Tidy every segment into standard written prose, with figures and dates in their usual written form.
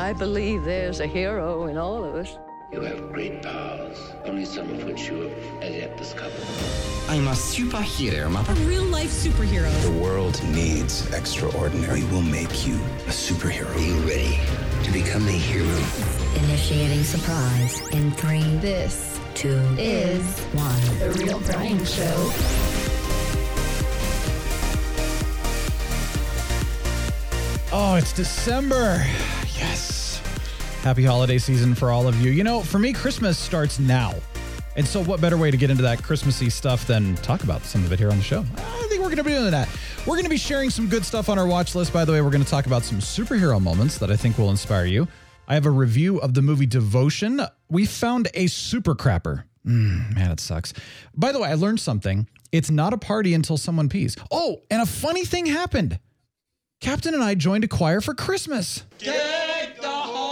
I believe there's a hero in all of us. You have great powers, only some of which you have as yet discovered. I'm a superhero, Mama. A real-life superhero. The world needs extraordinary. We will make you a superhero. Are you ready to become a hero? Initiating surprise in 3. This, 2, is 1. The Real Brian Show. Oh, it's December. Yes. Happy holiday season for all of you. You know, for me, Christmas starts now. And so what better way to get into that Christmassy stuff than talk about some of it here on the show? I think we're going to be doing that. We're going to be sharing some good stuff on our watch list. By the way, we're going to talk about some superhero moments that I think will inspire you. I have a review of the movie Devotion. We found a super crapper. Man, it sucks. By the way, I learned something. It's not a party until someone pees. Oh, and a funny thing happened. Captain and I joined a choir for Christmas. Take the whole.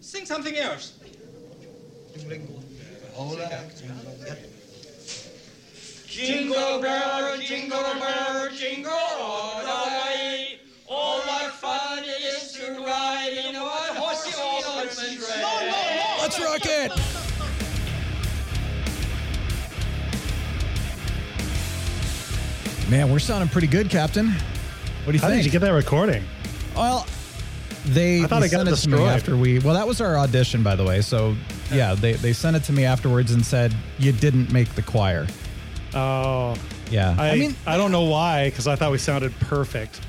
Sing something else. Jingle bell, jingle bell, jingle all the way. All our fun is to ride in a horsey open sleigh. Let's rock it. Man, we're sounding pretty good, Captain. What do you think? How did you get that recording? Well, They sent it to me after that was our audition, by the way. So yeah, they sent it to me afterwards and said, you didn't make the choir. Oh yeah. I mean, I don't know why, because I thought we sounded perfect.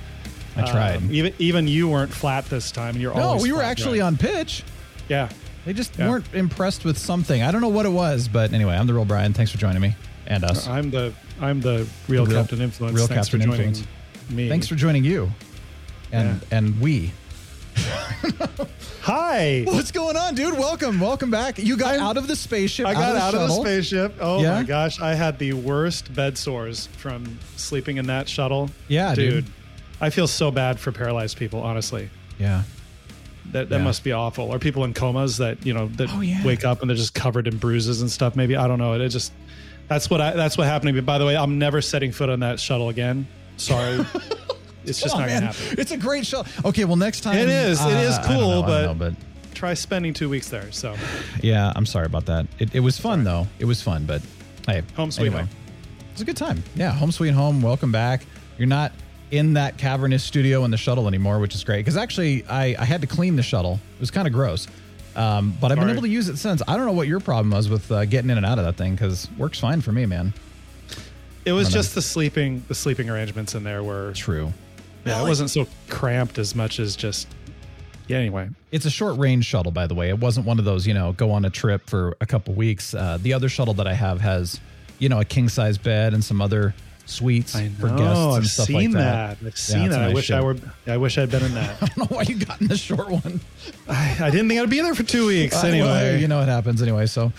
I tried. Even you weren't flat this time. And you're always we were actually on pitch. Yeah. They just weren't impressed with something. I don't know what it was, but anyway, I'm the Real Brian. Thanks for joining me and us. I'm the real Captain Influence. Real Thanks Captain for joining Influence. Me. Thanks for joining you and we. Hi, what's going on, dude? Welcome back. You got out of the spaceship. I got out of the spaceship. Oh my gosh, I had the worst bed sores from sleeping in that shuttle. Yeah, dude. I feel so bad for paralyzed people, honestly. Yeah, that must be awful. Or people in comas that wake up and they're just covered in bruises and stuff. Maybe, I don't know. It just that's what happened to me. By the way, I'm never setting foot on that shuttle again. Sorry. It's just not going to happen. It's a great show. Okay, well, next time. It is cool, but try spending 2 weeks there. So, yeah, I'm sorry about that. It was fun, though. It was fun, but hey. Home sweet home. It was a good time. Yeah, home sweet home. Welcome back. You're not in that cavernous studio in the shuttle anymore, which is great. Because actually, I had to clean the shuttle. It was kind of gross. But I've been able to use it since. I don't know what your problem was with getting in and out of that thing, because works fine for me, man. It was just the sleeping arrangements in there were... True. Yeah, it wasn't so cramped as much as just, anyway. It's a short range shuttle, by the way. It wasn't one of those, go on a trip for a couple weeks. The other shuttle that I have has, a king size bed and some other suites for guests and stuff like that. I've seen that. Nice. I wish I'd been in that. I don't know why you got in the short one. I didn't think I'd be there for 2 weeks anyway. Well, it happens anyway. So,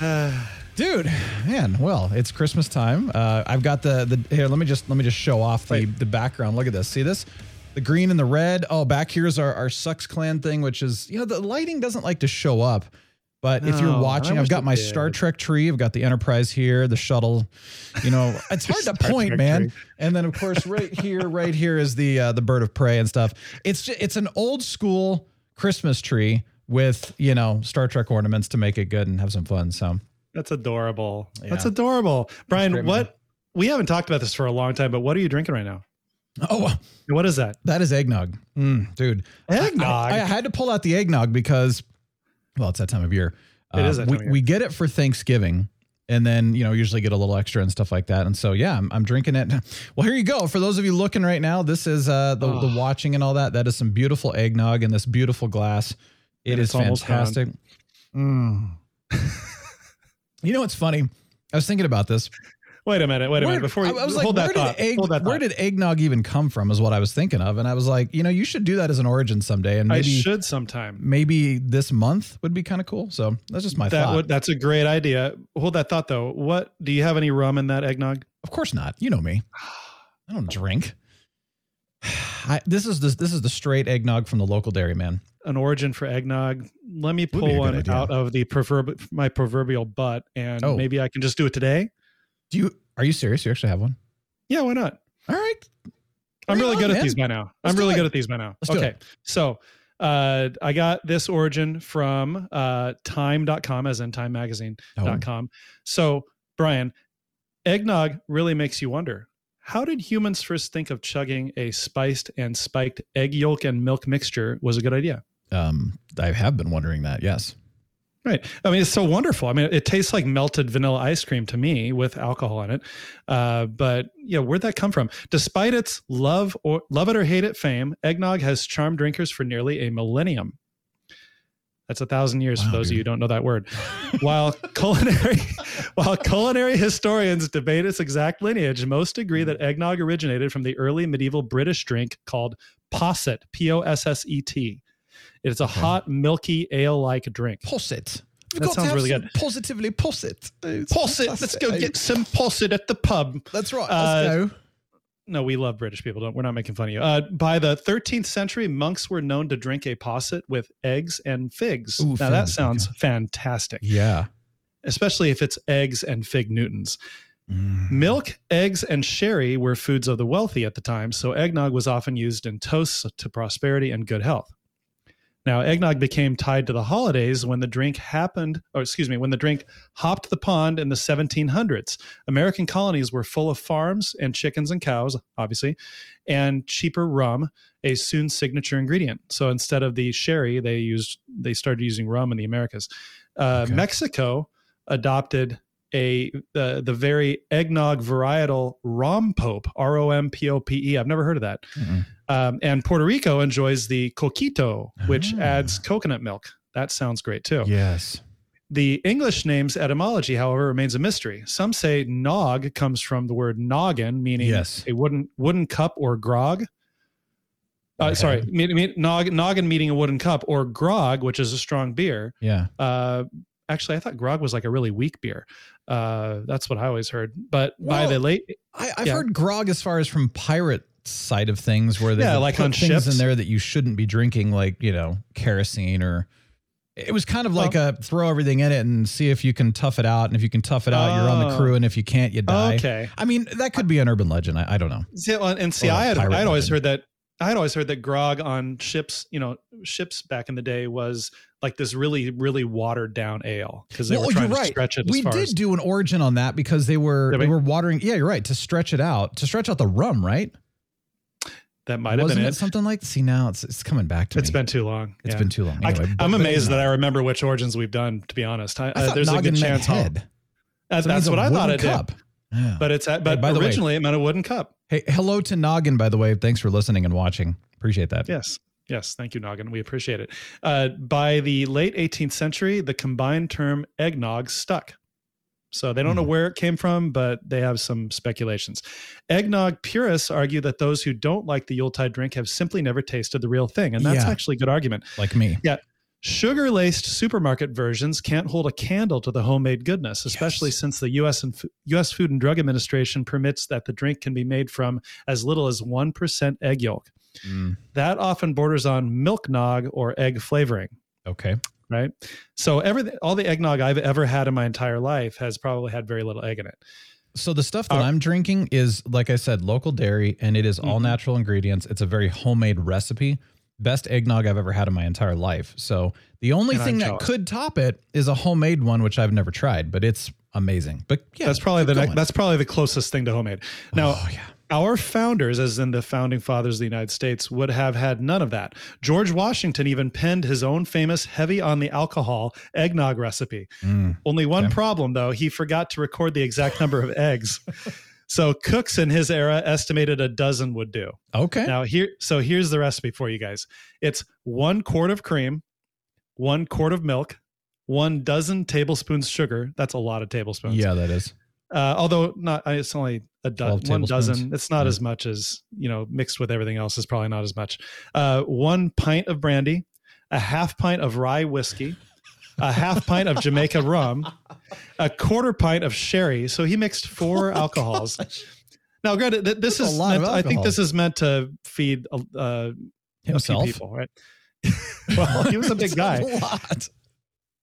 dude, man, well, it's Christmas time. I've got here. Let me just show off the background. Look at this. See this? The green and the red. Oh, back here is our Sucks Clan thing, which is, the lighting doesn't like to show up. But if you're watching, I've got my Star Trek tree. I've got the Enterprise here, the shuttle. It's hard to point, man. And then, of course, right here is the bird of prey and stuff. It's an old school Christmas tree with, Star Trek ornaments to make it good and have some fun. So that's adorable. Yeah. That's adorable. Brian, that's great, we haven't talked about this for a long time, but what are you drinking right now? Oh, what is that? That is eggnog. Dude. Eggnog? I had to pull out the eggnog because, well, it's that time of year. It is that time of year. We get it for Thanksgiving and then, usually get a little extra and stuff like that. And so, yeah, I'm drinking it. Well, here you go. For those of you looking right now, this is the watching and all that. That is some beautiful eggnog in this beautiful glass. It's fantastic. You know what's funny? I was thinking about this. Wait a minute. Before you hold that thought. Where did eggnog even come from is what I was thinking of. And I was like, you should do that as an origin someday. And maybe I should sometime. Maybe this month would be kind of cool. So that's just my thought. That's a great idea. Hold that thought, though. What? Do you have any rum in that eggnog? Of course not. You know me. I don't drink. This is the straight eggnog from the local dairy, man. an origin for eggnog. Let me pull one out of the proverbial butt, and maybe I can just do it today. Are you serious? You actually have one? Yeah, why not? All right. I'm really good at these by now. Okay. So I got this origin from time.com, as in Time Magazine.com. So, Brian, eggnog really makes you wonder, how did humans first think of chugging a spiced and spiked egg yolk and milk mixture was a good idea? I have been wondering that, yes. Right. I mean, it's so wonderful. I mean, it tastes like melted vanilla ice cream to me with alcohol in it. But yeah, where'd that come from? Despite its love it or hate it fame, eggnog has charmed drinkers for nearly a millennium. That's 1,000 years for those of you who don't know that word. While culinary historians debate its exact lineage, most agree that eggnog originated from the early medieval British drink called posset, P-O-S-S-E-T. It's a hot, milky, ale-like drink. Posset. That sounds really good. Positively posset. Posset. Let's go get some posset at the pub. That's right. Let's go. No, we love British people. We're not making fun of you. By the 13th century, monks were known to drink a posset with eggs and figs. Ooh, now, that sounds fantastic. Yeah. Especially if it's eggs and fig Newtons. Mm. Milk, eggs, and sherry were foods of the wealthy at the time, so eggnog was often used in toasts to prosperity and good health. Now, eggnog became tied to the holidays when the drink hopped the pond in the 1700s. American colonies were full of farms and chickens and cows, obviously, and cheaper rum, a soon signature ingredient. So instead of the sherry, they started using rum in the Americas. Mexico adopted the very eggnog varietal rompope, R-O-M-P-O-P-E. I've never heard of that. Mm-hmm. And Puerto Rico enjoys the coquito, which adds coconut milk. That sounds great too. Yes. The English name's etymology, however, remains a mystery. Some say nog comes from the word noggin, meaning a wooden cup or grog. Noggin meaning a wooden cup, or grog, which is a strong beer. Yeah. Actually, I thought grog was like a really weak beer. That's what I always heard. But I've heard grog as far as from pirate side of things, where they put on things ships in there that you shouldn't be drinking, like, you know, kerosene, or it was kind of like a throw everything in it and see if you can tough it out. And if you can tough it out, you're on the crew. And if you can't, you die. Okay. I mean, that could be an urban legend. I don't know. I'd always heard that grog on ships, you know, back in the day was like this really, really watered down ale, because they were trying to stretch it. We did do an origin on that because they were watering. Yeah, you're right. To stretch out the rum, right? That might have been it. Something like, see, now it's coming back to me. It's been too long. Anyway, I'm amazed that I remember which origins we've done, to be honest. I there's a good chance. That's what I thought it did. Yeah. But originally it meant a wooden cup. Hey, hello to Noggin, by the way. Thanks for listening and watching. Appreciate that. Yes. Thank you, Noggin. We appreciate it. By the late 18th century, the combined term eggnog stuck. So they don't know where it came from, but they have some speculations. Eggnog purists argue that those who don't like the Yuletide drink have simply never tasted the real thing. And that's actually a good argument. Like me. Yeah. Sugar-laced supermarket versions can't hold a candle to the homemade goodness, especially since the U.S. Food and Drug Administration permits that the drink can be made from as little as 1% egg yolk. Mm. That often borders on milk nog or egg flavoring. Okay. Right? So all the eggnog I've ever had in my entire life has probably had very little egg in it. So the stuff that I'm drinking is, like I said, local dairy, and it is all natural ingredients. It's a very homemade recipe. Best eggnog I've ever had in my entire life. So the only thing that could top it is a homemade one, which I've never tried, but it's amazing. But yeah, that's probably the closest thing to homemade. Now, our founders, as in the founding fathers of the United States, would have had none of that. George Washington even penned his own famous heavy on the alcohol eggnog recipe. Only one problem, though. He forgot to record the exact number of eggs. So cooks in his era estimated a dozen would do. Okay. Now here's the recipe for you guys. It's 1 quart of cream, 1 quart of milk, 1 dozen tablespoons sugar. That's a lot of tablespoons. Yeah, that is. It's only a dozen. 1 dozen. It's not as much as, you know, mixed with everything else is probably not as much. 1 pint of brandy, a half pint of rye whiskey, a half pint of Jamaica rum, a quarter pint of sherry. So he mixed 4 alcohols. Gosh. Now, granted, this is meant to feed a few people, right? Well, he was a big guy. A lot.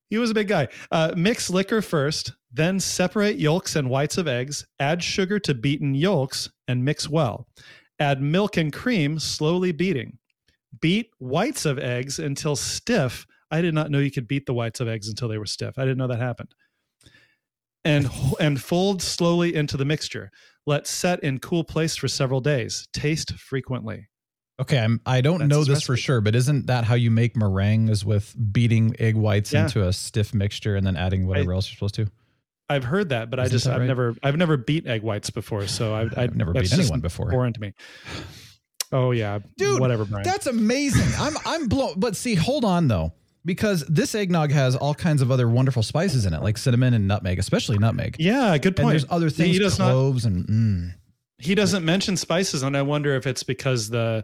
He was a big guy. Mix liquor first, then separate yolks and whites of eggs, add sugar to beaten yolks, and mix well. Add milk and cream, slowly beating. Beat whites of eggs until stiff. I did not know you could beat the whites of eggs until they were stiff. I didn't know that happened. And fold slowly into the mixture. Let set in cool place for several days. Taste frequently. Okay, I don't know this recipe for sure, but isn't that how you make meringue, is with beating egg whites into a stiff mixture and then adding whatever else you're supposed to? I've heard that, but I've never beat egg whites before, so I've never beat anyone before. Foreign to me. Oh yeah, dude, whatever, Brian. That's amazing. I'm blown. But see, hold on though, because this eggnog has all kinds of other wonderful spices in it, like cinnamon and nutmeg, especially nutmeg. Yeah, good point. And there's other things, cloves and. He doesn't mention spices, and I wonder if it's because the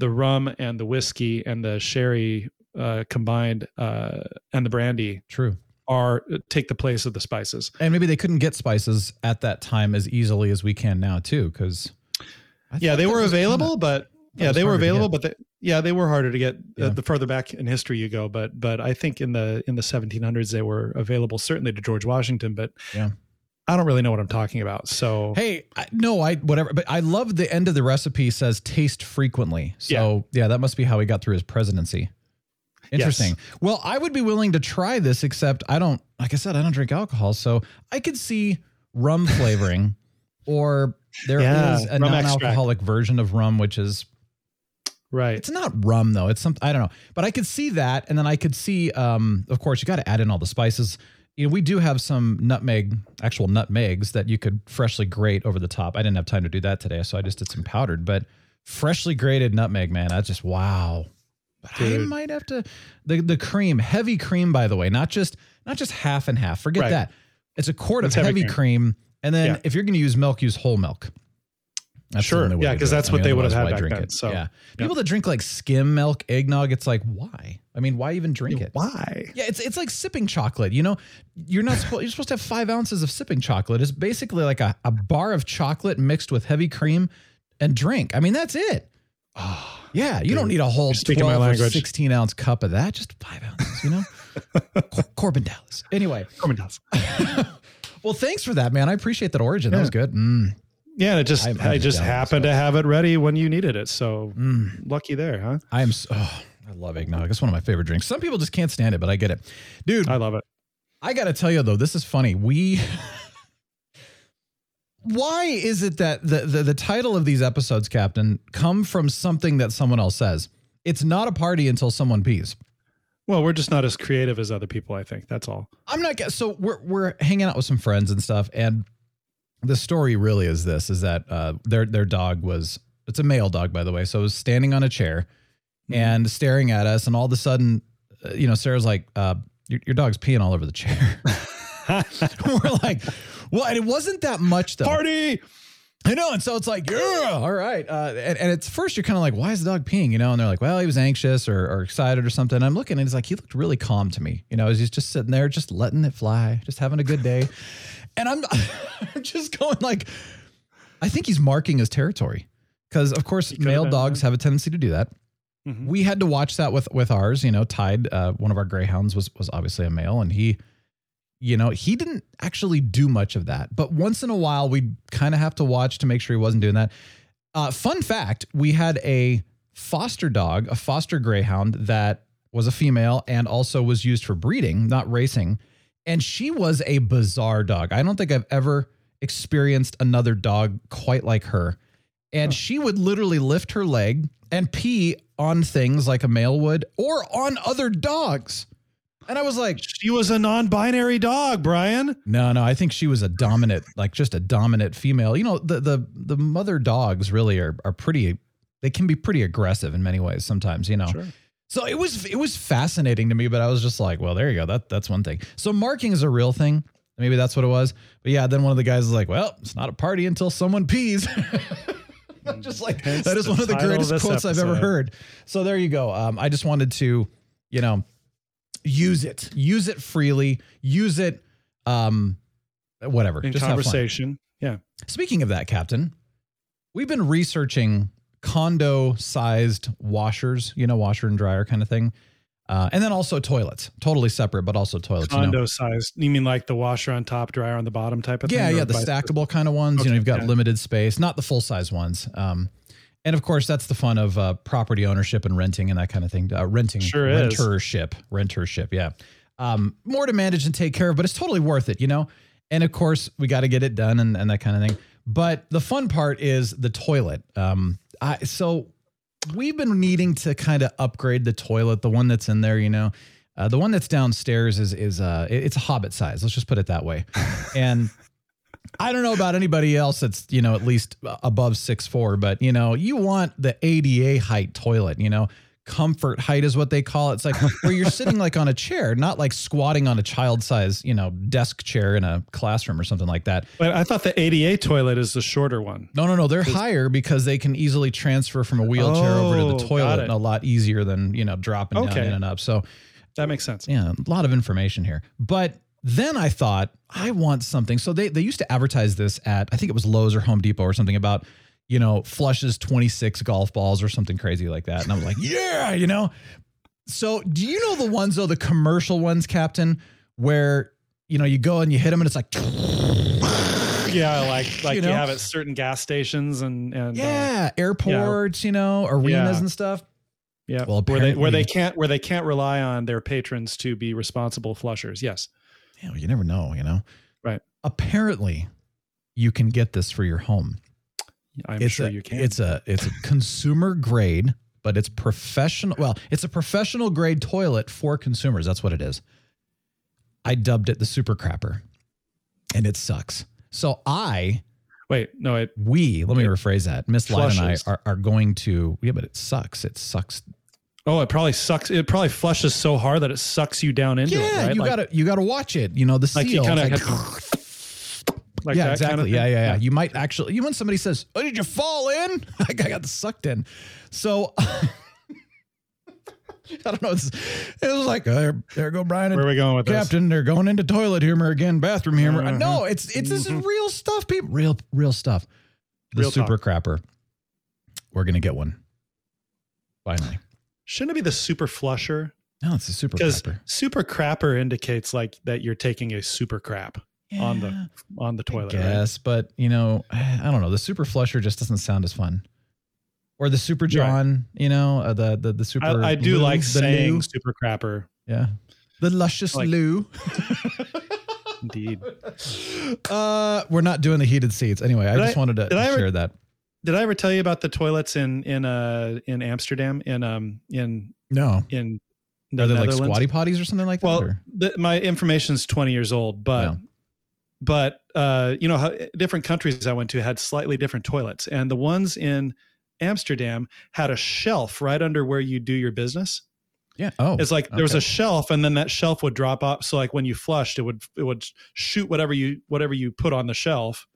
rum and the whiskey and the sherry combined and the brandy take the place of the spices. And maybe they couldn't get spices at that time as easily as we can now too, because they were available, but they were harder to get the further back in history you go. But I think in the 1700s they were available, certainly to George Washington, but yeah. I don't really know what I'm talking about. So, hey, whatever. But I love the end of the recipe says taste frequently. So yeah that must be how he got through his presidency. Interesting. Yes. Well, I would be willing to try this, except I don't drink alcohol. So I could see rum flavoring or there is a non-alcoholic version of rum, which is right. It's not rum though. It's something, I don't know, but I could see that. And then I could see, of course you got to add in all the spices. You know, we do have some actual nutmegs that you could freshly grate over the top. I didn't have time to do that today, so I just did some powdered, but freshly grated nutmeg, man, that's just, wow. But dude, I might have to, the cream, heavy cream, by the way, not just half and half. Forget that. It's a quart of heavy cream. And then if you're going to use milk, use whole milk. That's sure. Yeah. Cause that's what they would have had back then. So yeah. People that drink like skim milk eggnog, it's like, why? I mean, why even drink it? Why? Yeah. It's like sipping chocolate. You know, you're supposed to have 5 ounces of sipping chocolate. It's basically like a bar of chocolate mixed with heavy cream and drink. I mean, that's it. Oh, yeah. You don't need a whole 12 or 16 ounce cup of that. Just 5 ounces, you know, Corbin Dallas. Anyway. Corbin Dallas. Well, thanks for that, man. I appreciate that origin. Yeah. That was good. Mm. Yeah, and I just happened to have it ready when you needed it. So lucky there, huh? I love eggnog. It's one of my favorite drinks. Some people just can't stand it, but I get it. Dude, I love it. I got to tell you though, this is funny. Why is it that the title of these episodes, Captain, come from something that someone else says? It's not a party until someone pees. Well, we're just not as creative as other people, I think. That's all. So we're hanging out with some friends and stuff, and the story really is this, is that their dog was, it's a male dog, by the way. So it was standing on a chair and staring at us. And all of a sudden, Sarah's like, your dog's peeing all over the chair. We're like, well, and it wasn't that much though. Party! I know. And so it's like, yeah, all right. And at first you're kind of like, why is the dog peeing? You know, and they're like, well, he was anxious or excited or something. And I'm looking and he's like, he looked really calm to me. You know, he's just sitting there, just letting it fly, just having a good day. And I'm just going like, I think he's marking his territory because, of course, male dogs have a tendency to do that. Mm-hmm. We had to watch that with ours, Tide, one of our greyhounds was obviously a male, and he didn't actually do much of that. But once in a while, we'd kind of have to watch to make sure he wasn't doing that. Fun fact, we had a foster dog, a foster greyhound that was a female and also was used for breeding, not racing. And she was a bizarre dog. I don't think I've ever experienced another dog quite like her. And she would literally lift her leg and pee on things like a male would or on other dogs. And I was like, she was a non-binary dog, Brian. No, I think she was a dominant, like just a dominant female. You know, the mother dogs really are pretty, they can be pretty aggressive in many ways sometimes, you know. Sure. So it was fascinating to me, but I was just like, well, there you go. That's one thing. So marking is a real thing. Maybe that's what it was. But yeah, then one of the guys is like, well, it's not a party until someone pees. I'm just like, that is one of the greatest quotes I've ever heard. So there you go. I just wanted to, use it freely, use it, whatever. In just conversation. Yeah. Speaking of that, Captain, we've been researching condo sized washers, washer and dryer kind of thing. And then also toilets, totally separate, but also toilets. Condo size. You mean like the washer on top, dryer on the bottom type of thing? Yeah, the stackable kind of ones. Okay, you know, you've got limited space, not the full size ones. And of course, that's the fun of property ownership and renting and that kind of thing. Rentership. Yeah. More to manage and take care of, but it's totally worth it, you know? And of course, we got to get it done and that kind of thing. But the fun part is the toilet. So we've been needing to kind of upgrade the toilet, the one that's in there, you know. The one that's downstairs is it's a hobbit size. Let's just put it that way. And I don't know about anybody else that's, you know, at least above 6'4", but, you know, you want the ADA height toilet, you know, comfort height is what they call it. It's like where you're sitting like on a chair, not like squatting on a child size, you know, desk chair in a classroom or something like that. But I thought the ADA toilet is the shorter one. No. They're higher because they can easily transfer from a wheelchair over to the toilet and a lot easier than, you know, dropping down in and up. So that makes sense. Yeah. A lot of information here, but then I thought, I want something. So they used to advertise this at, I think it was Lowe's or Home Depot or something about, you know, flushes 26 golf balls or something crazy like that. And I was like, yeah, you know. So do you know the ones, though, the commercial ones, Captain, where, you know, you go and you hit them and it's like. Yeah, like you know? You have at certain gas stations and airports, you know, arenas and stuff. Yeah, well, where they can't rely on their patrons to be responsible flushers. Yes. Yeah, well, you never know, you know. Right. Apparently, you can get this for your home. I'm sure you can. It's a consumer grade, but it's professional. Well, it's a professional grade toilet for consumers. That's what it is. I dubbed it the Super Crapper, and it sucks. So let me rephrase that. Miss Light and I are going to. Yeah, but it sucks. It sucks. Oh, it probably sucks. It probably flushes so hard that it sucks you down into it. Yeah, right? you gotta watch it. You know, the seal. Kind of. You might actually. When somebody says, "Oh, did you fall in?" Like I got sucked in. So I don't know. It was like there go Brian. Where are we going with Captain? This? They're going into toilet humor again. Bathroom humor. Mm-hmm. No, it's this is real stuff, people. Real stuff. The real Super Crapper. We're gonna get one. Finally. Shouldn't it be the Super Flusher? No, it's the Super Crapper. Because Super Crapper indicates like that you're taking a super crap on the toilet. Yes, right? But you know, I don't know. The Super Flusher just doesn't sound as fun. Or the Super John, you know, the Super. I do loo, like saying loo. Super Crapper. Yeah, the luscious like, loo. Indeed. We're not doing the heated seats anyway. I just wanted to share that. Did I ever tell you about the toilets in Amsterdam in the Are they like squatty potties or something like that? Well, my information's 20 years old, but you know how different countries I went to had slightly different toilets, and the ones in Amsterdam had a shelf right under where you do your business. Yeah. Oh, it's like there was a shelf, and then that shelf would drop off. So like when you flushed, it would shoot whatever you put on the shelf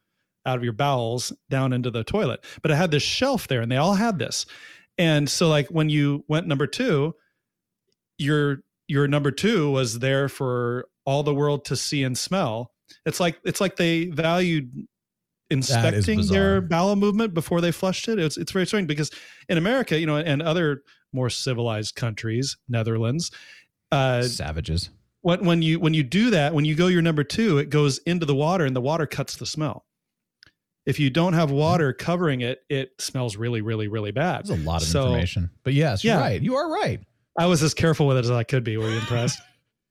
out of your bowels down into the toilet. But I had this shelf there, and they all had this. And so like when you went number two, your number two was there for all the world to see and smell. It's like they valued inspecting their bowel movement before they flushed it. It's very strange because in America, you know, and other more civilized countries, Netherlands, savages. When you do that, when you go your number two, it goes into the water and the water cuts the smell. If you don't have water covering it, it smells really, really, really bad. There's a lot of information. But yes, you're right. You are right. I was as careful with it as I could be. Were you impressed?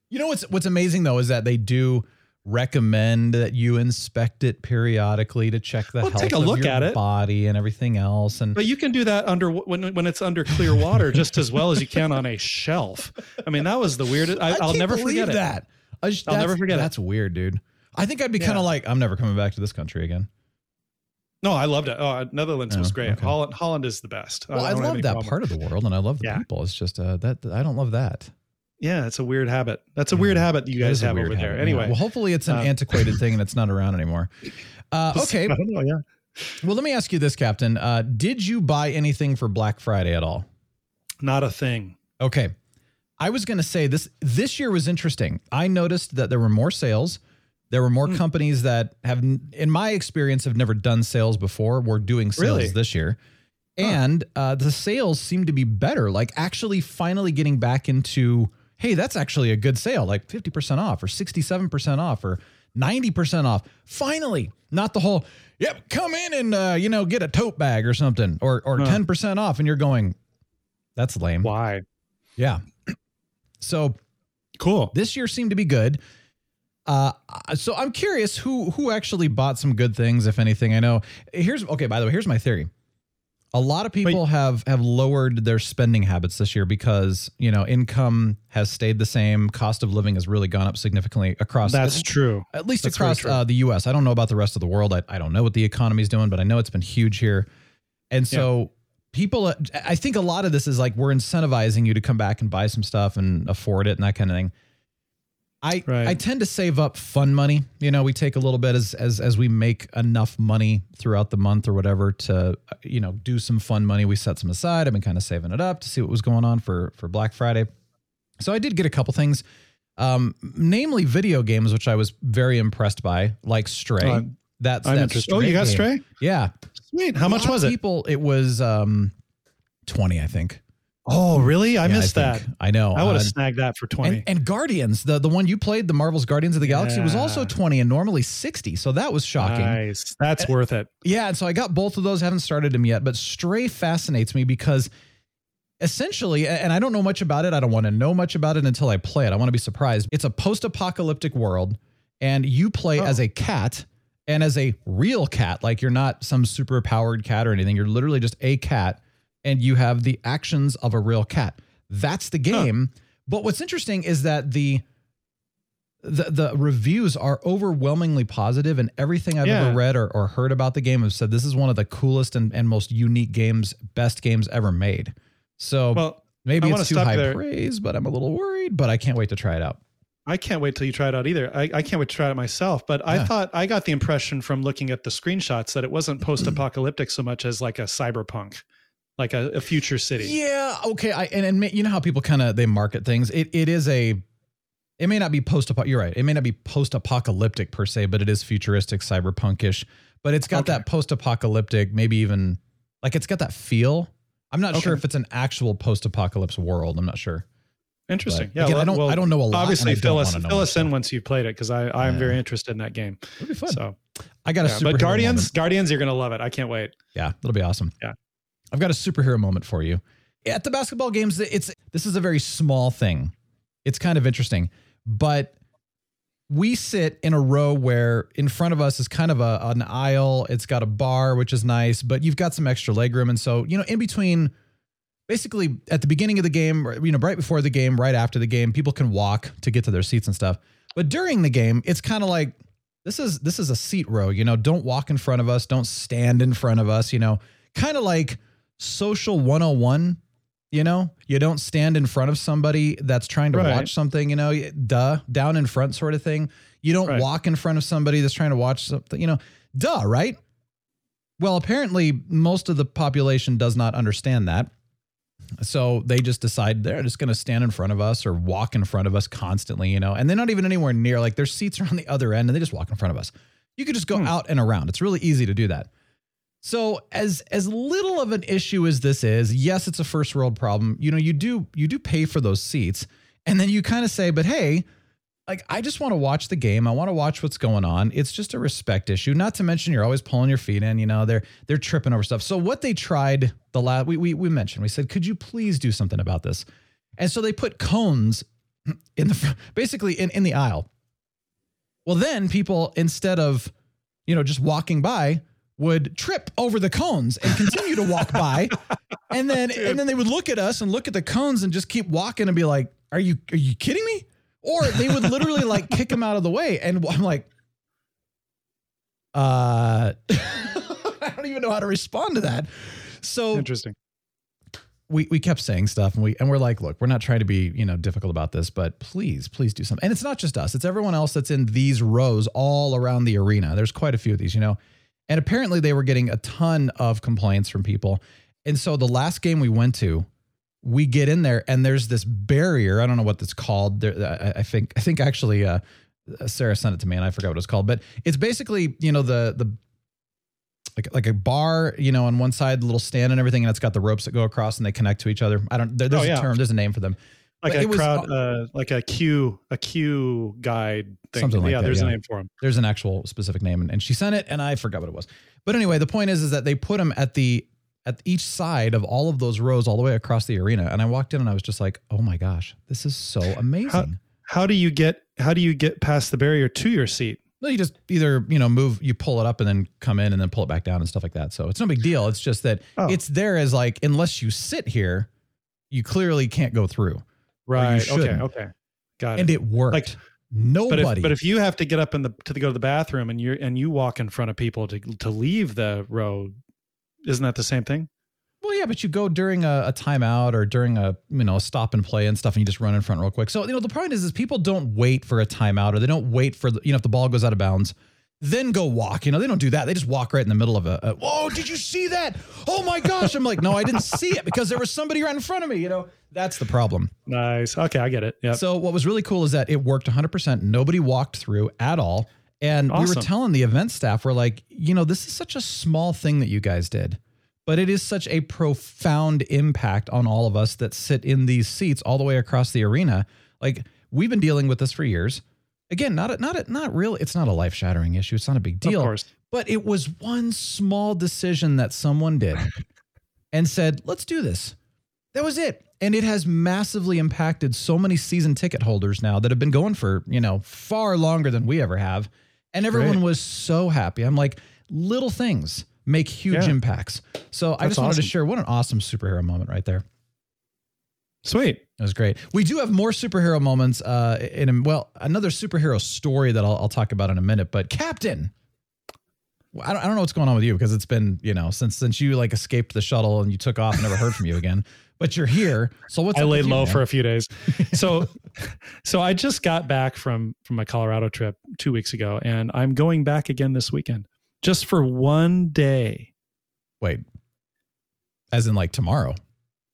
You know, what's amazing, though, is that they do recommend that you inspect it periodically to check the health of your body and everything else. But you can do that under when it's under clear water just as well as you can on a shelf. I mean, that was the weirdest. I'll never forget that. I'll never forget it. That's weird, dude. I think I'd be kind of like, I'm never coming back to this country again. No, I loved it. Oh, Netherlands was great. Okay. Holland is the best. Well, I love that part of the world, and I love the people. It's just that I don't love that. Yeah, it's a weird habit. That's a weird habit that you guys have over there. Anyway, well, hopefully it's an antiquated thing and it's not around anymore. Okay. I don't know, yeah. Well, let me ask you this, Captain. Did you buy anything for Black Friday at all? Not a thing. Okay. I was going to say this year was interesting. I noticed that there were more sales. There were more companies that have, in my experience, have never done sales before. We're doing sales this year. And the sales seem to be better, like actually finally getting back into, hey, that's actually a good sale, like 50% off or 67% off or 90% off. Finally, not the whole, yep, come in and, you know, get a tote bag or something or 10% off. And you're going, that's lame. Why? Yeah. So cool. This year seemed to be good. So I'm curious who actually bought some good things, if anything. I know by the way, here's my theory. A lot of people have lowered their spending habits this year because, you know, income has stayed the same. Cost of living has really gone up significantly across. That's true. At least across the U.S. I don't know about the rest of the world. I don't know what the economy's doing, but I know it's been huge here. And so people, I think a lot of this is like, we're incentivizing you to come back and buy some stuff and afford it and that kind of thing. I tend to save up fun money. You know, we take a little bit as we make enough money throughout the month or whatever to, you know, do some fun money. We set some aside. I've been kind of saving it up to see what was going on for Black Friday. So I did get a couple things, namely video games, which I was very impressed by, like Stray. That's Stray. Oh, you got Stray? Game. Yeah. Sweet. How much was it? It was 20, I think. Oh, really? I missed that. I know. I would have snagged that for 20. And Guardians, the one you played, the Marvel's Guardians of the Galaxy, was also 20 and normally 60. So that was shocking. Nice. That's worth it. Yeah. And so I got both of those. I haven't started them yet, but Stray fascinates me because essentially, and I don't know much about it. I don't want to know much about it until I play it. I want to be surprised. It's a post-apocalyptic world and you play as a cat and as a real cat. Like you're not some super powered cat or anything. You're literally just a cat. And you have the actions of a real cat. That's the game. Huh. But what's interesting is that the reviews are overwhelmingly positive, and everything I've ever read or heard about the game have said this is one of the coolest and most unique games, best games ever made. So maybe it's too high praise, but I'm a little worried, but I can't wait to try it out. I can't wait till you try it out either. I can't wait to try it myself, but I thought I got the impression from looking at the screenshots that it wasn't post-apocalyptic so much as like a cyberpunk. Like a future city. Yeah. Okay. And you know how people kind of, they market things. It may not be post-apocalyptic. You're right. It may not be post-apocalyptic per se, but it is futuristic, cyberpunkish, but it's got that post-apocalyptic, maybe even like it's got that feel. I'm not sure if it's an actual post-apocalypse world. I'm not sure. Interesting. But yeah. Again, I don't know a lot. Obviously fill us in once you've played it. Cause I'm very interested in that game. It'll be fun. So I got but Guardians, you're going to love it. I can't wait. Yeah. It'll be awesome. Yeah. I've got a superhero moment for you. At the basketball games, this is a very small thing. It's kind of interesting, but we sit in a row where in front of us is kind of an aisle. It's got a bar, which is nice, but you've got some extra legroom. And so, you know, in between, basically at the beginning of the game, or, you know, right before the game, right after the game, people can walk to get to their seats and stuff. But during the game, it's kind of like, this is a seat row, you know, don't walk in front of us. Don't stand in front of us, you know, kind of like Social 101, you know, you don't stand in front of somebody that's trying to watch something, you know, down in front sort of thing. You don't walk in front of somebody that's trying to watch something, you know, right? Well, apparently most of the population does not understand that. So they just decide they're just going to stand in front of us or walk in front of us constantly, you know, and they're not even anywhere near, like their seats are on the other end and they just walk in front of us. You could just go out and around. It's really easy to do that. So as little of an issue as this is, yes, it's a first world problem. You know, you do pay for those seats and then you kind of say, but hey, like, I just want to watch the game. I want to watch what's going on. It's just a respect issue. Not to mention you're always pulling your feet in, you know, they're tripping over stuff. So what they tried we mentioned, we said, could you please do something about this? And so they put cones basically in the aisle. Well, then people, instead of, you know, just walking by, would trip over the cones and continue to walk by. And then, dude. And then they would look at us and look at the cones and just keep walking and be like, are you kidding me? Or they would literally like kick him out of the way. And I'm like, I don't even know how to respond to that. So interesting. We kept saying stuff and we're like, look, we're not trying to be, you know, difficult about this, but please do something. And it's not just us. It's everyone else that's in these rows all around the arena. There's quite a few of these, you know, and apparently they were getting a ton of complaints from people. And so the last game we went to, we get in there and there's this barrier. I don't know what that's called. There, I think actually Sarah sent it to me and I forgot what it's called, but it's basically, you know, the like a bar, you know, on one side, the little stand and everything, and it's got the ropes that go across and they connect to each other. I don't. There's a term. There's a name for them. Like but a crowd, like a queue guide thing. Something like that. Yeah, there's a name for them. There's an actual specific name, and she sent it, and I forgot what it was. But anyway, the point is that they put them at each side of all of those rows, all the way across the arena. And I walked in, and I was just like, "Oh my gosh, this is so amazing!" How do you get past the barrier to your seat? Well, you just either, you know, move, you pull it up and then come in and then pull it back down and stuff like that. So it's no big deal. It's just that it's there as like, unless you sit here, you clearly can't go through. Right. Okay. Got it. And it worked. Like, nobody. But if you have to get up to go to the bathroom and you walk in front of people to leave the row, isn't that the same thing? Well, yeah, but you go during a timeout or during a stop and play and stuff, and you just run in front real quick. So, you know, the point is people don't wait for a timeout, or they don't wait for, if the ball goes out of bounds, then go walk. They don't do that. They just walk right in the middle of a whoa, did you see that? Oh, my gosh. I'm like, no, I didn't see it because there was somebody right in front of me. That's the problem. Nice. Okay, I get it. Yep. So what was really cool is that it worked 100%. Nobody walked through at all. And awesome. We were telling the event staff, we're like, this is such a small thing that you guys did, but it is such a profound impact on all of us that sit in these seats all the way across the arena. Like, we've been dealing with this for years. Again, not really. It's not a life shattering issue. It's not a big deal. Of course. But it was one small decision that someone did and said, let's do this. That was it. And it has massively impacted so many season ticket holders now that have been going for, far longer than we ever have. And everyone was so happy. I'm like, little things make huge impacts. So I just wanted to share what an awesome superhero moment right there. Sweet. That was great. We do have more superhero moments another superhero story that I'll talk about in a minute, but Captain, I don't know what's going on with you because it's been, since you like escaped the shuttle and you took off and never heard from you again, but you're here. So what's I laid low for a few days. So I just got back from my Colorado trip 2 weeks ago, and I'm going back again this weekend. Just for one day. Wait, as in like tomorrow?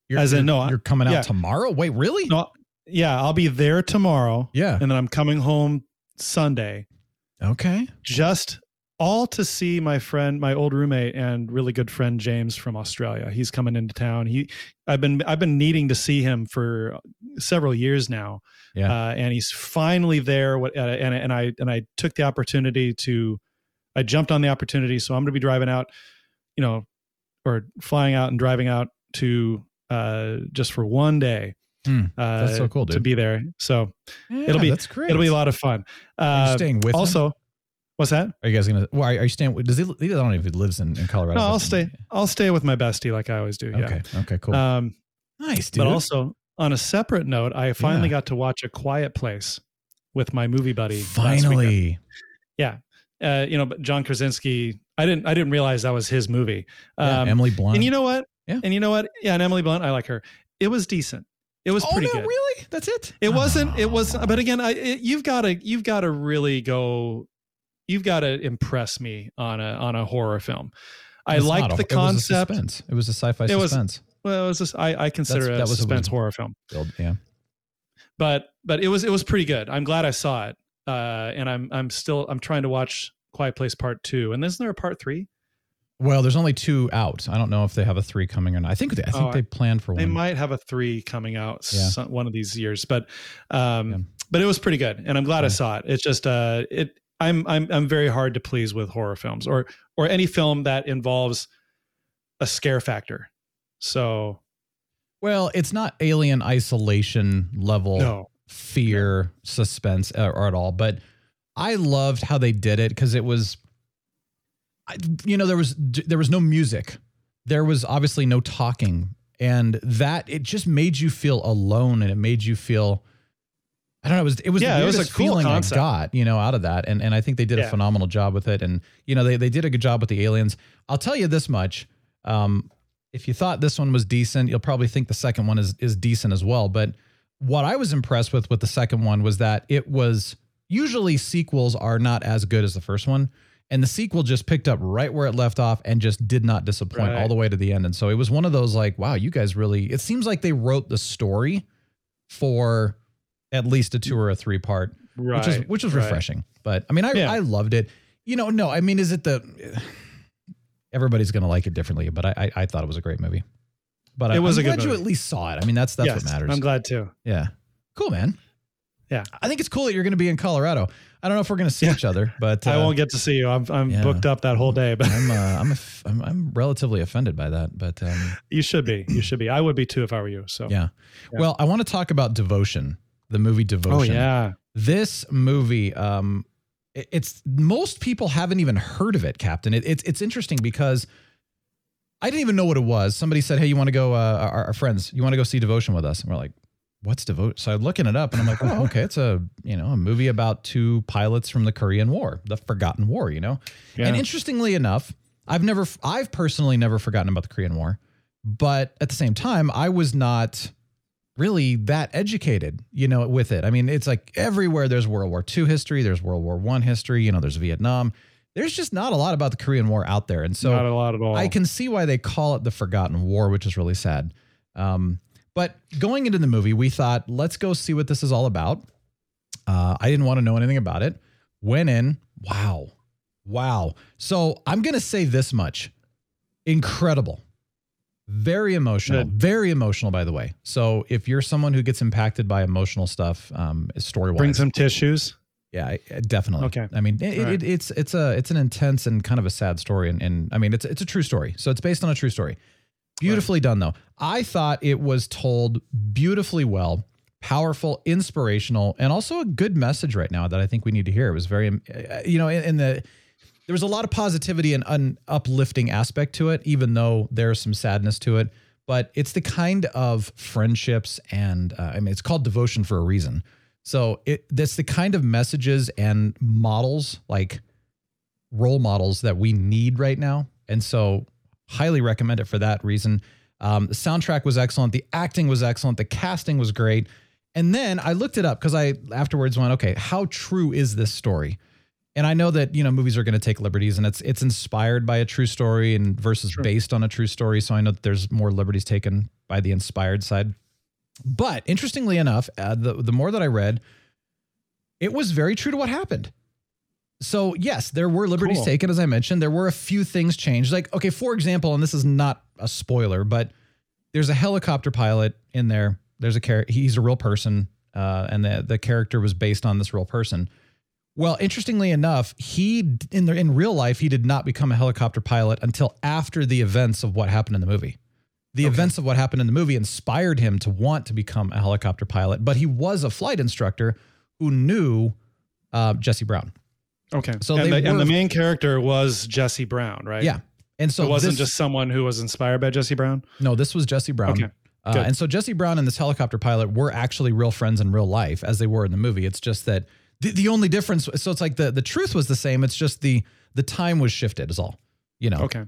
You're coming out tomorrow? Wait, really? No, yeah, I'll be there tomorrow. Yeah. And then I'm coming home Sunday. Okay. Just all to see my friend, my old roommate and really good friend, James from Australia. He's coming into town. I've been needing to see him for several years now. Yeah. And he's finally there. And I took the opportunity to, I jumped on the opportunity, so I'm going to be driving out, or flying out and driving out to just for one day. That's so cool, dude. To be there. So that's great. It'll be a lot of fun. Are you staying with him? What's that? Are you guys going to? Well, are you staying? Does he? I don't know if he lives in Colorado. No, I'll stay with my bestie, like I always do. Yeah. Okay. Cool. Nice, dude. But also, on a separate note, I finally got to watch A Quiet Place with my movie buddy. Finally. Yeah. But John Krasinski, I didn't realize that was his movie. Emily Blunt. And you know what? Yeah. And Emily Blunt, I like her. It was decent. It was pretty good. Really? That's it. It wasn't, but again, you've got to really go. You've got to impress me on a horror film. I liked the concept. It was a sci-fi suspense. Well, it was just, I consider it a suspense horror film. Yeah. But it was pretty good. I'm glad I saw it. And I'm trying to watch Quiet Place Part 2. And isn't there a Part 3? Well, there's only 2 out. I don't know if they have a 3 coming or not. I think they planned for one. They might have a 3 coming out one of these years, but it was pretty good. And I'm glad I saw it. It's just, I'm very hard to please with horror films or any film that involves a scare factor. So. Well, it's not Alien Isolation level. No. Fear, suspense, or at all. But I loved how they did it because it was, there was no music. There was obviously no talking. And that, it just made you feel alone, and it made you feel, I don't know, it was a cool feeling concept. I got, out of that. And I think they did a phenomenal job with it. And, they did a good job with the aliens. I'll tell you this much. If you thought this one was decent, you'll probably think the second one is decent as well. But what I was impressed with the second one was that it was, usually sequels are not as good as the first one, and the sequel just picked up right where it left off and just did not disappoint all the way to the end. And so it was one of those like, wow, you guys really, it seems like they wrote the story for at least a 2 or a 3 part, which is refreshing. But I loved it. Is it the, everybody's going to like it differently, but I thought it was a great movie. But it was I'm a glad good you movie. At least saw it. I mean, that's yes, what matters. I'm glad too. Yeah. Cool, man. Yeah. I think it's cool that you're going to be in Colorado. I don't know if we're going to see each other, but I won't get to see you. I'm booked up that whole day, but I'm relatively offended by that, but you should be. I would be too if I were you. So yeah. Well, I want to talk about Devotion, the movie Devotion. Oh yeah. This movie, it's most people haven't even heard of it, Captain. It's interesting because I didn't even know what it was. Somebody said, "Hey, you want to go? Our friends, you want to go see Devotion with us?" And we're like, "What's Devotion?" So I'm looking it up, and I'm like, "Oh, okay, it's a movie about two pilots from the Korean War, the Forgotten War, ." Yeah. And interestingly enough, I've personally never forgotten about the Korean War, but at the same time, I was not really that educated, with it. I mean, it's like everywhere there's World War II history, there's World War I history, there's Vietnam. There's just not a lot about the Korean War out there. And so not a lot at all. I can see why they call it the Forgotten War, which is really sad. But going into the movie, we thought, let's go see what this is all about. I didn't want to know anything about it. Went in. Wow. So I'm going to say this much. Incredible. Very emotional. Good. Very emotional, by the way. So if you're someone who gets impacted by emotional stuff, story-wise. Bring some tissues. Yeah, definitely. Okay. I mean, it's an intense and kind of a sad story. And I mean, it's a true story. So it's based on a true story. Beautifully done, though. I thought it was told beautifully well, powerful, inspirational, and also a good message right now that I think we need to hear. It was very, there was a lot of positivity and an uplifting aspect to it, even though there's some sadness to it. But it's the kind of friendships and it's called Devotion for a reason. So that's the kind of messages and models, like role models, that we need right now. And so highly recommend it for that reason. The soundtrack was excellent. The acting was excellent. The casting was great. And then I looked it up because I afterwards went, okay, how true is this story? And I know that, movies are going to take liberties, and it's inspired by a true story and versus based on a true story. So I know that there's more liberties taken by the inspired side. But interestingly enough, the more that I read, it was very true to what happened. So yes, there were liberties taken, as I mentioned. There were a few things changed. Like, okay, for example, and this is not a spoiler, but there's a helicopter pilot in there. There's a he's a real person, and the character was based on this real person. Well, interestingly enough, he in real life he did not become a helicopter pilot until after the events of what happened in the movie. The events of what happened in the movie inspired him to want to become a helicopter pilot, but he was a flight instructor who knew Jesse Brown. Okay. So the main character was Jesse Brown, right? Yeah. And so it wasn't just someone who was inspired by Jesse Brown? No, this was Jesse Brown. Okay. And so Jesse Brown and this helicopter pilot were actually real friends in real life as they were in the movie. It's just that the only difference, so it's like the truth was the same. It's just the time was shifted is all, Okay.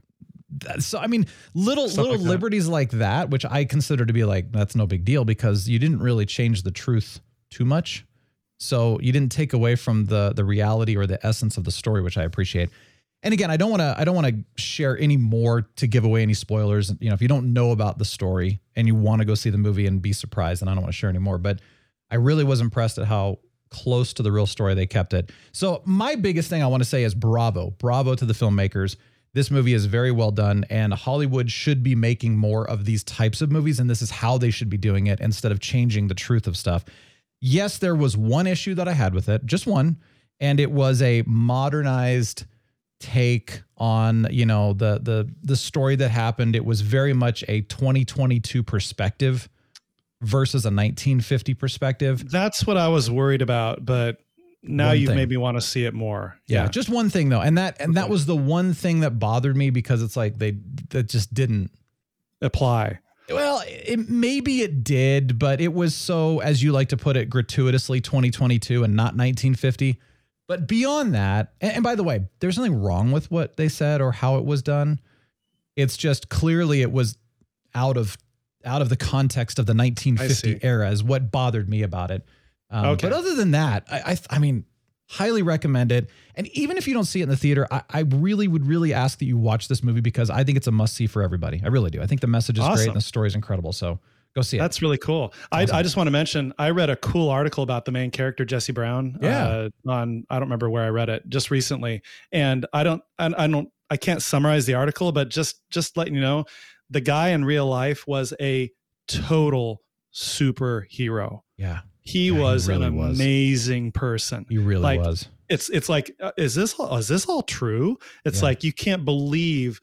So, I mean, little liberties like that, which I consider to be like, that's no big deal because you didn't really change the truth too much. So you didn't take away from the reality or the essence of the story, which I appreciate. And again, I don't want to share any more to give away any spoilers. If you don't know about the story and you want to go see the movie and be surprised, then I don't want to share any more, but I really was impressed at how close to the real story they kept it. So my biggest thing I want to say is bravo to the filmmakers. This movie is very well done, and Hollywood should be making more of these types of movies, and this is how they should be doing it instead of changing the truth of stuff. Yes, there was one issue that I had with it, just one, and it was a modernized take on, the story that happened. It was very much a 2022 perspective versus a 1950 perspective. That's what I was worried about, but... Now you made me want to see it more. Yeah. Just one thing though. And that was the one thing that bothered me because it's like that just didn't apply. Well, maybe it did, but it was so, as you like to put it, gratuitously 2022 and not 1950. But beyond that, and by the way, there's nothing wrong with what they said or how it was done. It's just clearly it was out of the context of the 1950 era is what bothered me about it. But other than that, I mean, highly recommend it. And even if you don't see it in the theater, I really would ask that you watch this movie because I think it's a must see for everybody. I really do. I think the message is great and the story is incredible. So go see it. That's really cool. Awesome. I just want to mention, I read a cool article about the main character, Jesse Brown, I don't remember where I read it just recently. And I don't, I, I don't, I can't summarize the article, but just letting you know, the guy in real life was a total superhero. Yeah. He really was amazing person. He really was. It's like, is this all true? It's like, you can't believe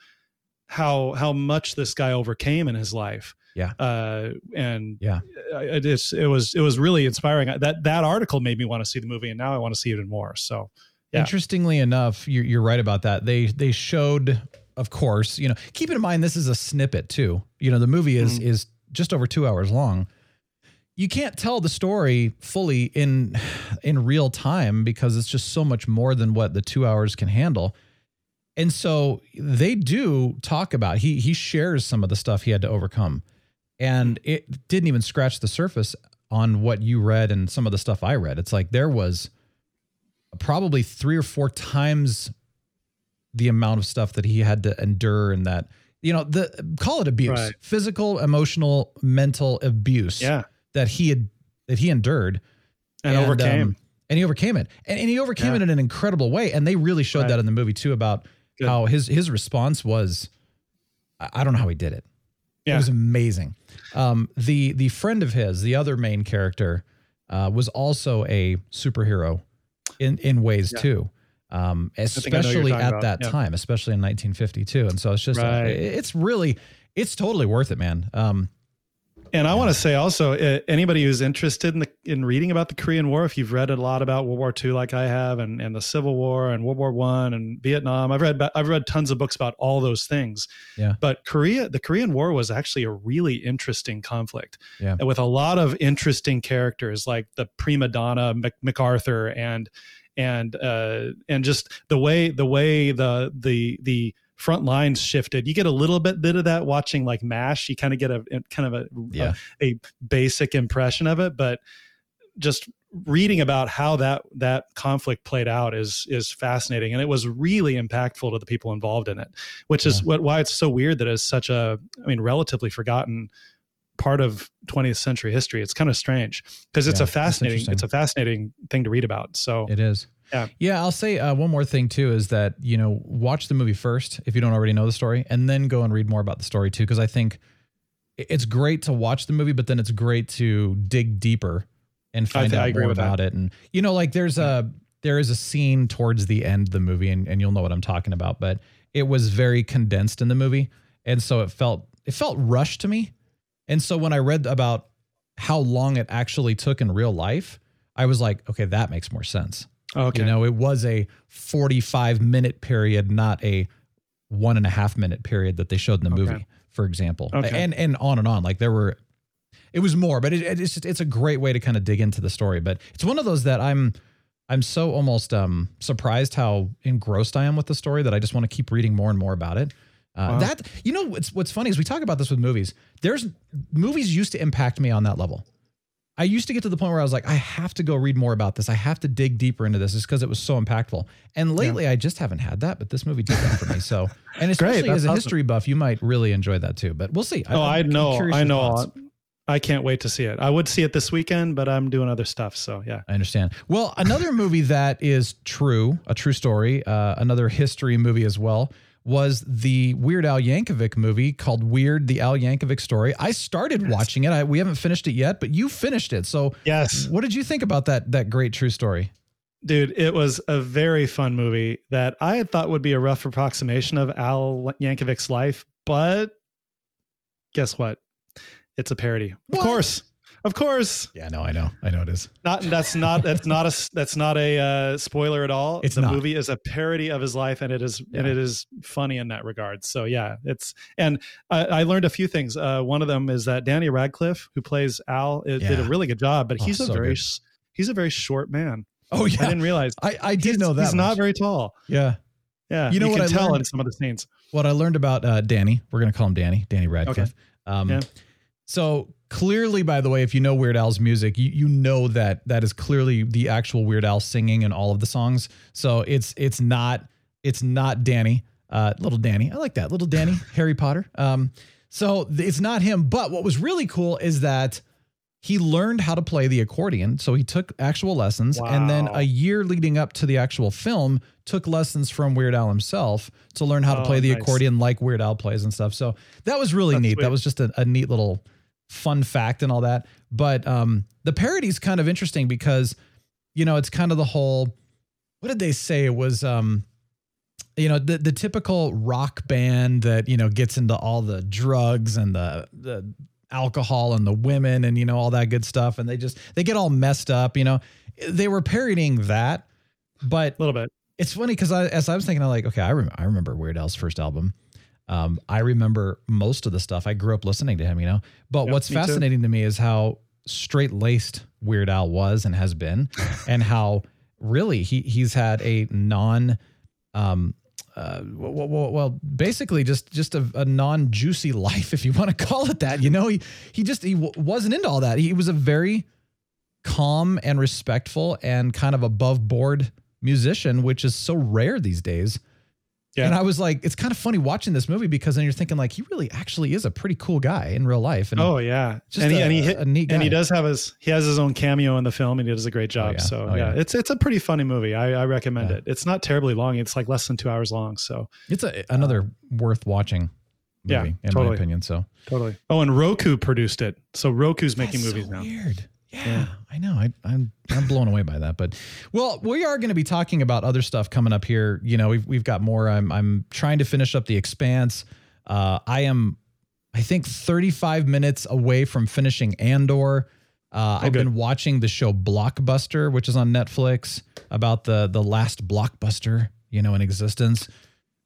how much this guy overcame in his life. Yeah. It was really inspiring. That article made me want to see the movie, and now I want to see it even more. So yeah. Interestingly enough, you're right about that. They showed, of course, you know, keep in mind, this is a snippet too. You know, the movie is just over 2 hours long. You can't tell the story fully in real time because it's just so much more than what the 2 hours can handle. And so they do talk about, he shares some of the stuff he had to overcome, and it didn't even scratch the surface on what you read and some of the stuff I read. It's like there was probably 3 or 4 times the amount of stuff that he had to endure, and that, you know, call it abuse, right. Physical, emotional, mental abuse. Yeah. that he endured and overcame. And he overcame it. And he overcame it in an incredible way. And they really showed that in the movie too, about how his response was, I don't know how he did it. Yeah. It was amazing. The friend of his, the other main character, was also a superhero in ways too. Especially at that time, especially in 1952. And so it's just, it's totally worth it, man. And I want to say also, anybody who's interested in reading about the Korean War, if you've read a lot about World War II, like I have, and the Civil War and World War I and Vietnam, I've read tons of books about all those things. Yeah. But the Korean War was actually a really interesting conflict, with a lot of interesting characters, like the prima donna MacArthur and just the way the front lines shifted. You get a little bit of that watching like M.A.S.H. You kind of get a basic impression of it, but just reading about how that conflict played out is fascinating. And it was really impactful to the people involved in it, which is why it's so weird that it's such a relatively forgotten part of 20th century history. It's kind of strange because it's a fascinating thing to read about. So it is. Yeah. I'll say one more thing too, is that, you know, watch the movie first if you don't already know the story, and then go and read more about the story too. Cause I think it's great to watch the movie, but then it's great to dig deeper and find out more about it. And, you know, like there is a scene towards the end of the movie, and you'll know what I'm talking about, but it was very condensed in the movie. And so it felt rushed to me. And so when I read about how long it actually took in real life, I was like, okay, that makes more sense. Okay. You know, it was a 45-minute period, not a 1.5-minute period that they showed in the movie, for example, and on and on. Like it was more, but it's a great way to kind of dig into the story. But it's one of those that I'm so almost surprised how engrossed I am with the story that I just want to keep reading more and more about it. That, you know, what's funny is we talk about this with movies. Movies used to impact me on that level. I used to get to the point where I was like, I have to go read more about this. I have to dig deeper into this, just because it was so impactful. And lately I just haven't had that, but this movie did that for me. So, and especially as a history buff, you might really enjoy that too, but we'll see. I know. I can't wait to see it. I would see it this weekend, but I'm doing other stuff. So yeah, I understand. Well, another movie that is a true story, another history movie as well, was the Weird Al Yankovic movie called Weird: The Al Yankovic Story. I started watching it. We haven't finished it yet, but you finished it. So what did you think about that great true story? Dude, it was a very fun movie that I had thought would be a rough approximation of Al Yankovic's life, but guess what? It's a parody. What? Of course. Yeah, no, I know it is. That's not a spoiler at all. Movie is a parody of his life, and it is funny in that regard. So yeah, I learned a few things. One of them is that Danny Radcliffe, who plays Al, did a really good job, but he's a very short man. Oh yeah. I didn't realize. I did know that. He's not very tall. Yeah. Yeah. You know what I tell in some of the scenes. What I learned about Danny, we're going to call him Danny Radcliffe. Okay. So clearly, by the way, if you know Weird Al's music, you know that is clearly the actual Weird Al singing and all of the songs. So it's not Danny, little Danny. I like that little Danny, Harry Potter. So it's not him. But what was really cool is that He learned how to play the accordion, so he took actual lessons. Wow. And then a year leading up to the actual film, took lessons from Weird Al himself to learn how to play the accordion like Weird Al plays and stuff. So that was really neat. Sweet. That was just a neat little fun fact and all that. But the parody is kind of interesting because, you know, it's kind of the whole, what did they say? It was, you know, the typical rock band that, you know, gets into all the drugs and the alcohol and the women and, you know, all that good stuff. And they get all messed up, you know, they were parodying that, but a little bit. It's funny because as I was thinking, I'm like, okay, I remember Weird Al's first album. I remember most of the stuff. I grew up listening to him, you know, but what's fascinating to me is how straight laced Weird Al was and has been, and how really he's had a basically just a non-juicy life, if you want to call it that. You know, he wasn't into all that. He was a very calm and respectful and kind of above board musician, which is so rare these days. Yeah. And I was like, it's kind of funny watching this movie because then you're thinking like, he really actually is a pretty cool guy in real life. And he has his own cameo in the film and he does a great job. Oh, yeah. So it's a pretty funny movie. I recommend it. It's not terribly long. It's like less than 2 hours long. So it's another worth watching movie my opinion. So totally. Oh, and Roku produced it. So Roku's making movies now. Weird. Yeah, I know. I'm blown away by that. But we are going to be talking about other stuff coming up here. You know, we've got more. I'm trying to finish up The Expanse. I think 35 minutes away from finishing Andor. I've been watching the show Blockbuster, which is on Netflix, about the last blockbuster, you know, in existence.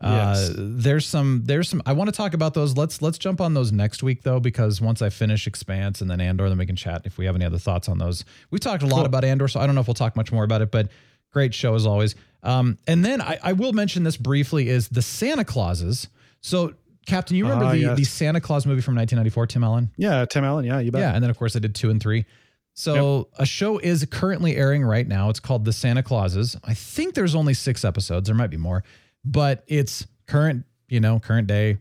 Yes. There's some, I want to talk about those. Let's jump on those next week though, because once I finish Expanse and then Andor, then we can chat if we have any other thoughts on those. We talked a lot about Andor, so I don't know if we'll talk much more about it, but great show as always. And then I will mention this briefly is the Santa Clauses. So Captain, you remember the Santa Claus movie from 1994, Tim Allen? Yeah. Tim Allen. Yeah. You bet. Yeah. And then of course I did 2 and 3. So a show is currently airing right now. It's called The Santa Clauses. I think there's only 6 episodes. There might be more. But it's current day,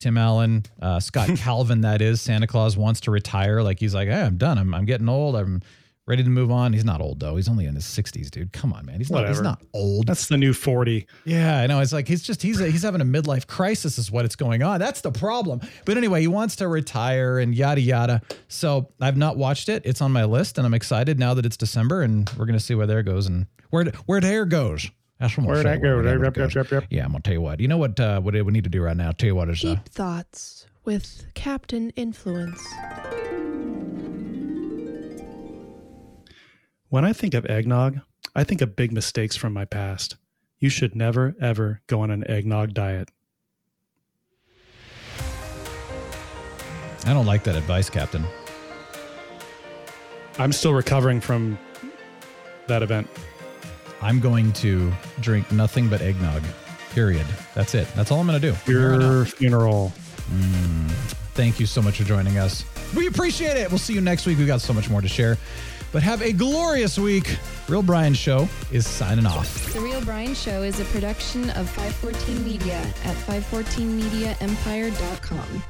Tim Allen, Scott Calvin, that is, Santa Claus wants to retire. Like he's like, hey, I'm done. I'm getting old. I'm ready to move on. He's not old though. He's only in his 60s, dude. Come on, man. He's not old. That's the new 40. Yeah, I know. It's like, he's having a midlife crisis is what it's going on. That's the problem. But anyway, he wants to retire and yada, yada. So I've not watched it. It's on my list and I'm excited now that it's December and we're going to see where there goes and where there goes. That's from where that goes. Yeah, I'm gonna tell you what. You know what we need to do right now? I'll tell you what is Deep Thoughts with Captain Influence. When I think of eggnog, I think of big mistakes from my past. You should never ever go on an eggnog diet. I don't like that advice, Captain. I'm still recovering from that event. I'm going to drink nothing but eggnog, period. That's it. That's all I'm going to do. Your funeral. Thank you so much for joining us. We appreciate it. We'll see you next week. We've got so much more to share, but have a glorious week. Real Brian Show is signing off. The Real Brian Show is a production of 514 Media at 514mediaempire.com.